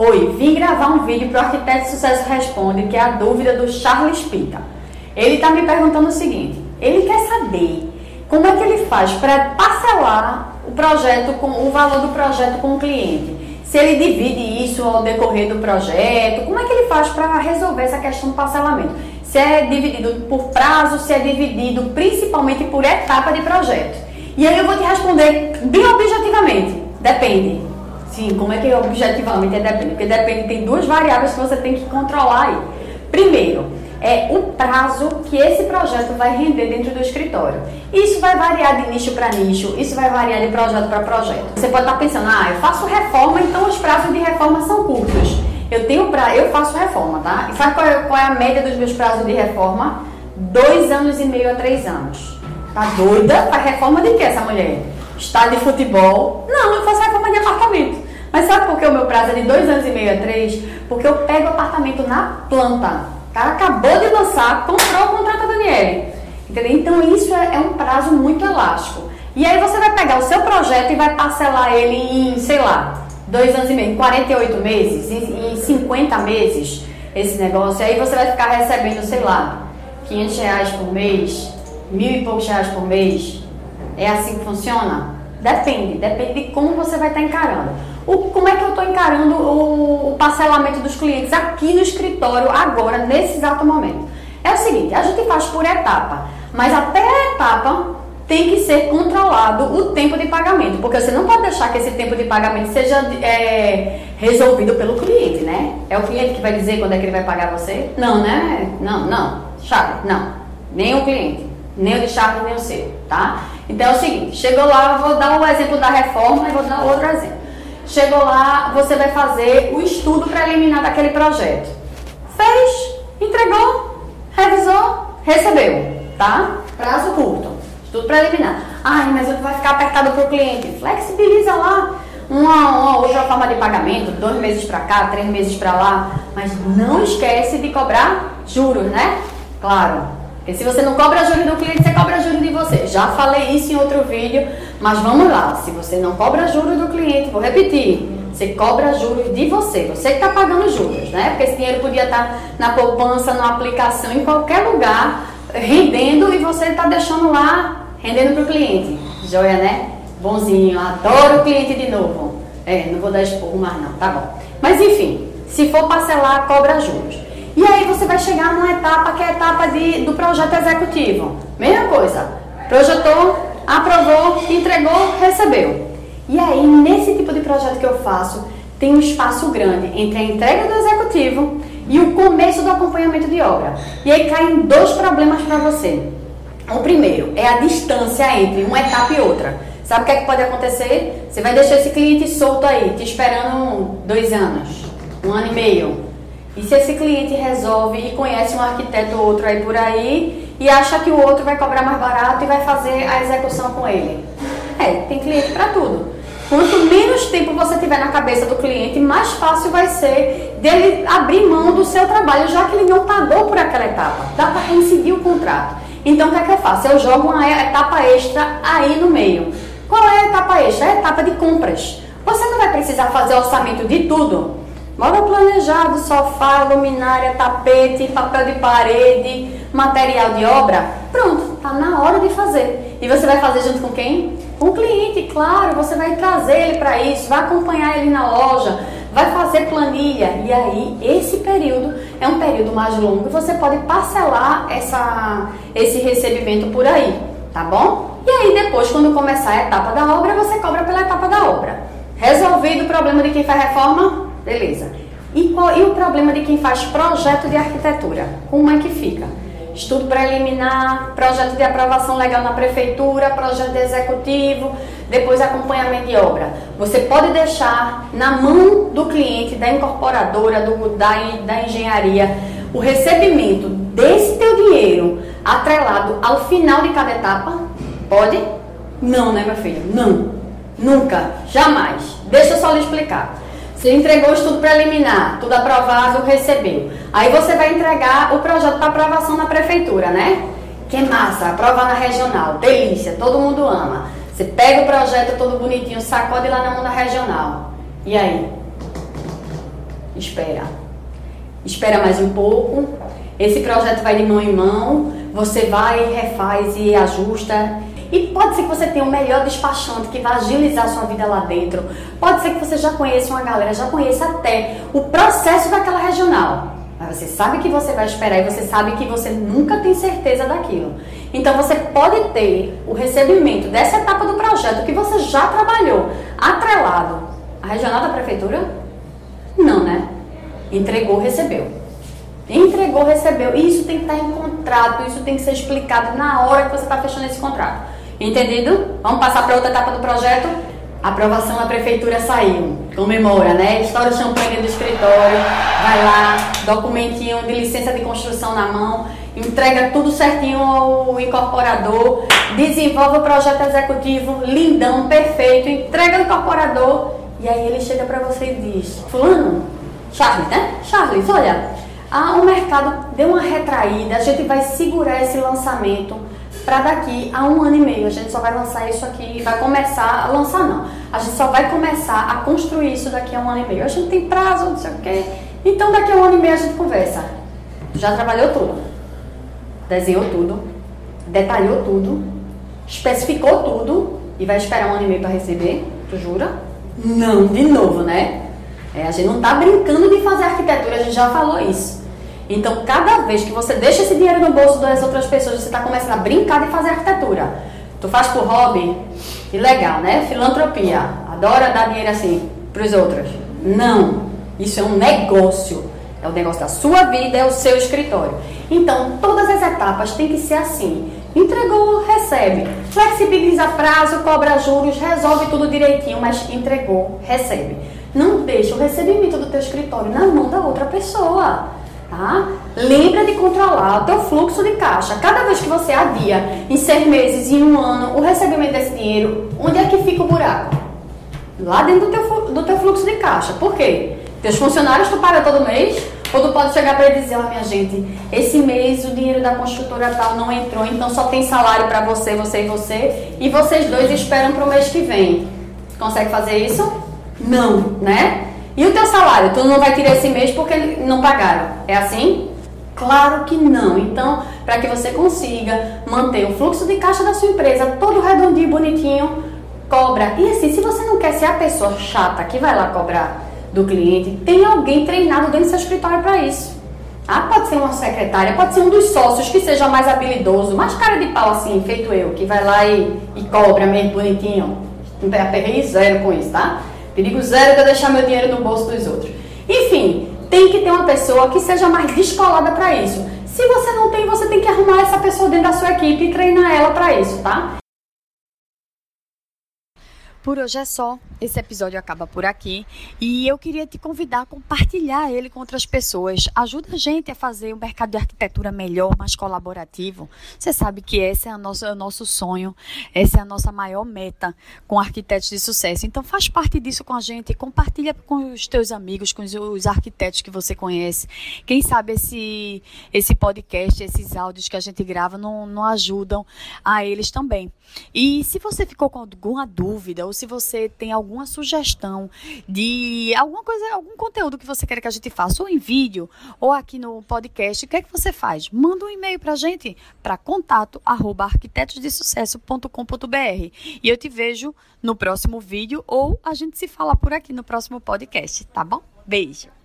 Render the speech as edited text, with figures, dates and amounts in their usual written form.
Oi, vim gravar um vídeo para o Arquiteto de Sucesso Responde, que é a dúvida do Charles Pinta. Ele está me perguntando o seguinte: ele quer saber como é que ele faz para parcelar o projeto, o valor do projeto com o cliente. Se ele divide isso ao decorrer do projeto, como é que ele faz para resolver essa questão do parcelamento? Se é dividido por prazo, se é dividido principalmente por etapa de projeto. E aí eu vou te responder bem objetivamente: depende. Sim, como é que objetivamente é depende? Porque depende, tem duas variáveis que você tem que controlar aí. Primeiro, é o prazo que esse projeto vai render dentro do escritório. Isso vai variar de nicho para nicho, isso vai variar de projeto para projeto. Você pode estar pensando: ah, eu faço reforma, então os prazos de reforma são curtos. Eu faço reforma, tá? E sabe qual é a média dos meus prazos de reforma? 2 anos e meio a 3 anos. Tá doida? Faz reforma de que essa mulher? Estádio de futebol? Não, eu faço reforma de apartamento. Mas sabe por que o meu prazo é de 2 anos e meio a 3? Porque eu pego apartamento na planta. O cara acabou de lançar, comprou o contrato da Daniela. Entendeu? Então isso é um prazo muito elástico. E aí você vai pegar o seu projeto e vai parcelar ele em, sei lá, 2 anos e meio, 48 meses, em 50 meses, esse negócio. E aí você vai ficar recebendo, sei lá, R$500 por mês, R$1.000 e poucos por mês. É assim que funciona? Depende de como você vai estar encarando. Como é que eu estou encarando o parcelamento dos clientes aqui no escritório agora, nesse exato momento? É o seguinte: a gente faz por etapa, mas até a etapa tem que ser controlado o tempo de pagamento, porque você não pode deixar que esse tempo de pagamento seja resolvido pelo cliente, né? É o cliente que vai dizer quando é que ele vai pagar você? Não, né? Não. Chato, não. Nem o cliente, nem o de Charles, nem o seu, tá? Então é o seguinte: chegou lá, eu vou dar o exemplo da reforma e vou dar outro exemplo. Chegou lá, você vai fazer o estudo preliminar daquele projeto. Fez, entregou, revisou, recebeu, tá? Prazo curto, estudo preliminar. Ai, mas vai ficar apertado pro cliente. Flexibiliza lá uma outra forma de pagamento, 2 meses para cá, 3 meses para lá, mas não esquece de cobrar juros, né? Claro. E se você não cobra juros do cliente, você cobra juros de você. Já falei isso em outro vídeo, mas vamos lá. Se você não cobra juros do cliente, vou repetir: você cobra juros de você. Você que está pagando juros, né? Porque esse dinheiro podia estar na poupança, na aplicação, em qualquer lugar, rendendo, e você está deixando lá, rendendo para o cliente. Joia, né? Bonzinho, adoro o cliente de novo. É, não vou dar esporro mais não, tá bom. Mas enfim, se for parcelar, cobra juros. E aí você vai chegar numa etapa que é a etapa do projeto executivo. Mesma coisa: projetou, aprovou, entregou, recebeu. E aí, nesse tipo de projeto que eu faço, tem um espaço grande entre a entrega do executivo e o começo do acompanhamento de obra. E aí caem dois problemas para você. O primeiro é a distância entre uma etapa e outra. Sabe o que é que pode acontecer? Você vai deixar esse cliente solto aí, te esperando 2 anos, 1 ano e meio. E se esse cliente resolve e conhece um arquiteto ou outro aí por aí e acha que o outro vai cobrar mais barato e vai fazer a execução com ele? É, tem cliente para tudo. Quanto menos tempo você tiver na cabeça do cliente, mais fácil vai ser dele abrir mão do seu trabalho, já que ele não pagou por aquela etapa. Dá para reincidir o contrato. Então o que é que eu faço? Eu jogo uma etapa extra aí no meio. Qual é a etapa extra? É a etapa de compras. Você não vai precisar fazer orçamento de tudo. Móvel planejado, sofá, luminária, tapete, papel de parede, material de obra. Pronto, tá na hora de fazer. E você vai fazer junto com quem? Com o cliente, claro. Você vai trazer ele para isso, vai acompanhar ele na loja, vai fazer planilha. E aí, esse período é um período mais longo e você pode parcelar esse recebimento por aí, tá bom? E aí, depois, quando começar a etapa da obra, você cobra pela etapa da obra. Resolvido o problema de quem faz reforma? Beleza. E o problema de quem faz projeto de arquitetura? Como é que fica? Estudo preliminar, projeto de aprovação legal na prefeitura, projeto de executivo, depois acompanhamento de obra. Você pode deixar na mão do cliente, da incorporadora, da engenharia, o recebimento desse teu dinheiro atrelado ao final de cada etapa? Pode? Não, né, meu filho? Não. Nunca. Jamais. Deixa eu só lhe explicar. Você entregou o estudo preliminar, tudo aprovado, recebeu. Aí você vai entregar o projeto para aprovação na prefeitura, né? Que massa, aprovar na regional, delícia, todo mundo ama. Você pega o projeto todo bonitinho, sacode lá na mão da regional. E aí? espera. Espera mais um pouco. Esse projeto vai de mão em mão. Você vai, refaz e ajusta. E pode ser que você tenha o melhor despachante que vai agilizar a sua vida lá dentro. Pode ser que você já conheça uma galera, já conheça até o processo daquela regional. Mas você sabe que você vai esperar e você sabe que você nunca tem certeza daquilo. Então você pode ter o recebimento dessa etapa do projeto que você já trabalhou, atrelado à regional da prefeitura? Não, né? Entregou, recebeu. Entregou, recebeu. E isso tem que estar em contrato, isso tem que ser explicado na hora que você está fechando esse contrato. Entendido? Vamos passar para outra etapa do projeto? Aprovação da prefeitura saiu. Comemora, né? Estoura o champanhe do escritório, vai lá, documentinho de licença de construção na mão, entrega tudo certinho ao incorporador, desenvolve o projeto executivo, lindão, perfeito, entrega ao incorporador e aí ele chega para você e diz: fulano, Charles, né? Charles, olha, o mercado deu uma retraída, a gente vai segurar esse lançamento para daqui a 1 ano e meio. A gente só vai lançar isso aqui, vai começar a lançar não. A gente só vai começar a construir isso daqui a 1 ano e meio. A gente tem prazo, não sei o quê. Então daqui a 1 ano e meio a gente conversa. Já trabalhou tudo. Desenhou tudo. Detalhou tudo. Especificou tudo. E vai esperar 1 ano e meio para receber? Tu jura? Não, de novo, né? A gente não tá brincando de fazer arquitetura, a gente já falou isso. Então, cada vez que você deixa esse dinheiro no bolso das outras pessoas, você está começando a brincar de fazer arquitetura. Tu faz por hobby? Que legal, né? Filantropia. Adora dar dinheiro assim para os outros. Não. Isso é um negócio. É o negócio da sua vida, é o seu escritório. Então, todas as etapas têm que ser assim. Entregou, recebe. Flexibiliza prazo, cobra juros, resolve tudo direitinho, mas entregou, recebe. Não deixa o recebimento do teu escritório na mão da outra pessoa. Tá? Lembra de controlar o teu fluxo de caixa. Cada vez que você adia em 6 meses, em 1 ano, o recebimento desse dinheiro, onde é que fica o buraco? Lá dentro do teu fluxo de caixa. Por quê? Teus funcionários tu paga todo mês? Ou tu pode chegar para ele e dizer: minha gente, esse mês o dinheiro da construtora tal não entrou, então só tem salário para você, você e você, e vocês dois esperam para o mês que vem. Consegue fazer isso? Não, né? E o teu salário? Tu não vai tirar esse mês porque não pagaram. É assim? Claro que não. Então, para que você consiga manter o fluxo de caixa da sua empresa todo redondinho, bonitinho, cobra. E assim, se você não quer ser a pessoa chata que vai lá cobrar do cliente, tem alguém treinado dentro do seu escritório para isso. Ah, pode ser uma secretária, pode ser um dos sócios que seja mais habilidoso, mais cara de pau assim, feito eu, que vai lá e cobra mesmo bonitinho. Não aperrei zero com isso, tá? Perigo zero de eu deixar meu dinheiro no bolso dos outros. Enfim, tem que ter uma pessoa que seja mais descolada para isso. Se você não tem, você tem que arrumar essa pessoa dentro da sua equipe e treinar ela para isso, tá? Por hoje é só. Esse episódio acaba por aqui. E eu queria te convidar a compartilhar ele com outras pessoas. Ajuda a gente a fazer o mercado de arquitetura melhor, mais colaborativo. Você sabe que esse é o nosso sonho. Essa é a nossa maior meta com arquitetos de sucesso. Então faz parte disso com a gente. Compartilha com os teus amigos, com os arquitetos que você conhece. Quem sabe esse podcast, esses áudios que a gente grava não ajudam a eles também. E se você ficou com alguma dúvida, ou se você tem alguma sugestão de alguma coisa, algum conteúdo que você quer que a gente faça, ou em vídeo, ou aqui no podcast, o que é que você faz? Manda um e-mail pra gente, para contato@arquitetosdesucesso.com.br, e eu te vejo no próximo vídeo, ou a gente se fala por aqui no próximo podcast, tá bom? Beijo!